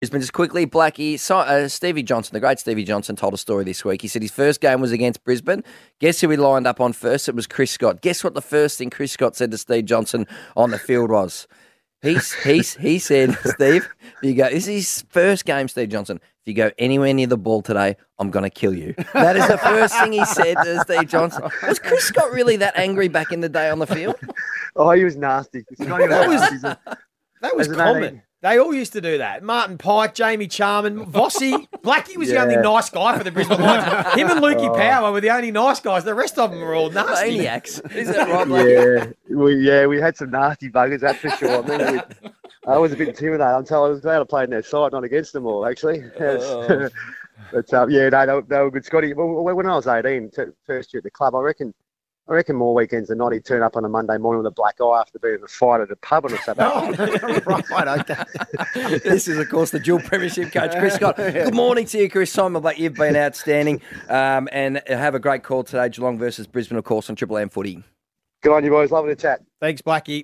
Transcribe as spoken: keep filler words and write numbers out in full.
Brisbane, just quickly, Blackie, so, uh, Stevie Johnson, the great Stevie Johnson, told a story this week. He said his first game was against Brisbane. Guess who he lined up on first? It was Chris Scott. Guess what the first thing Chris Scott said to Steve Johnson on the field was? He, he, he said, Steve, if you go, this is his first game, Steve Johnson. If you go anywhere near the ball today, I'm going to kill you. That is the first thing he said to Steve Johnson. Was Chris Scott really that angry back in the day on the field? Oh, he was nasty. He was that, was, that was common. eighteen They all used to do that. Martin Pike, Jamie Charman, Vossy. Blackie was yeah. the only nice guy for the Brisbane Lions. Him and Lukey oh. Power were the only nice guys. The rest of them were all nasty. Maniacs. Is that right, Blackie? Yeah. We, yeah, we had some nasty buggers, that's for sure. I, mean, we, I was a bit intimidated until I was glad I played in their side, not against them all, actually. Yes. Oh. But, um, yeah, no, they were, they were good. Scotty, when I was eighteen, t- first year at the club, I reckon... I reckon more weekends than not, he'd turn up on a Monday morning with a black eye after being in a fight at a pub on a Saturday. Oh, right, okay. This is, of course, the dual premiership coach, Chris Scott. Good morning to you, Chris. Simon Black, you've been outstanding. Um, and have a great call today, Geelong versus Brisbane, of course, on Triple M Footy. Good on you, boys. Lovely to chat. Thanks, Blackie.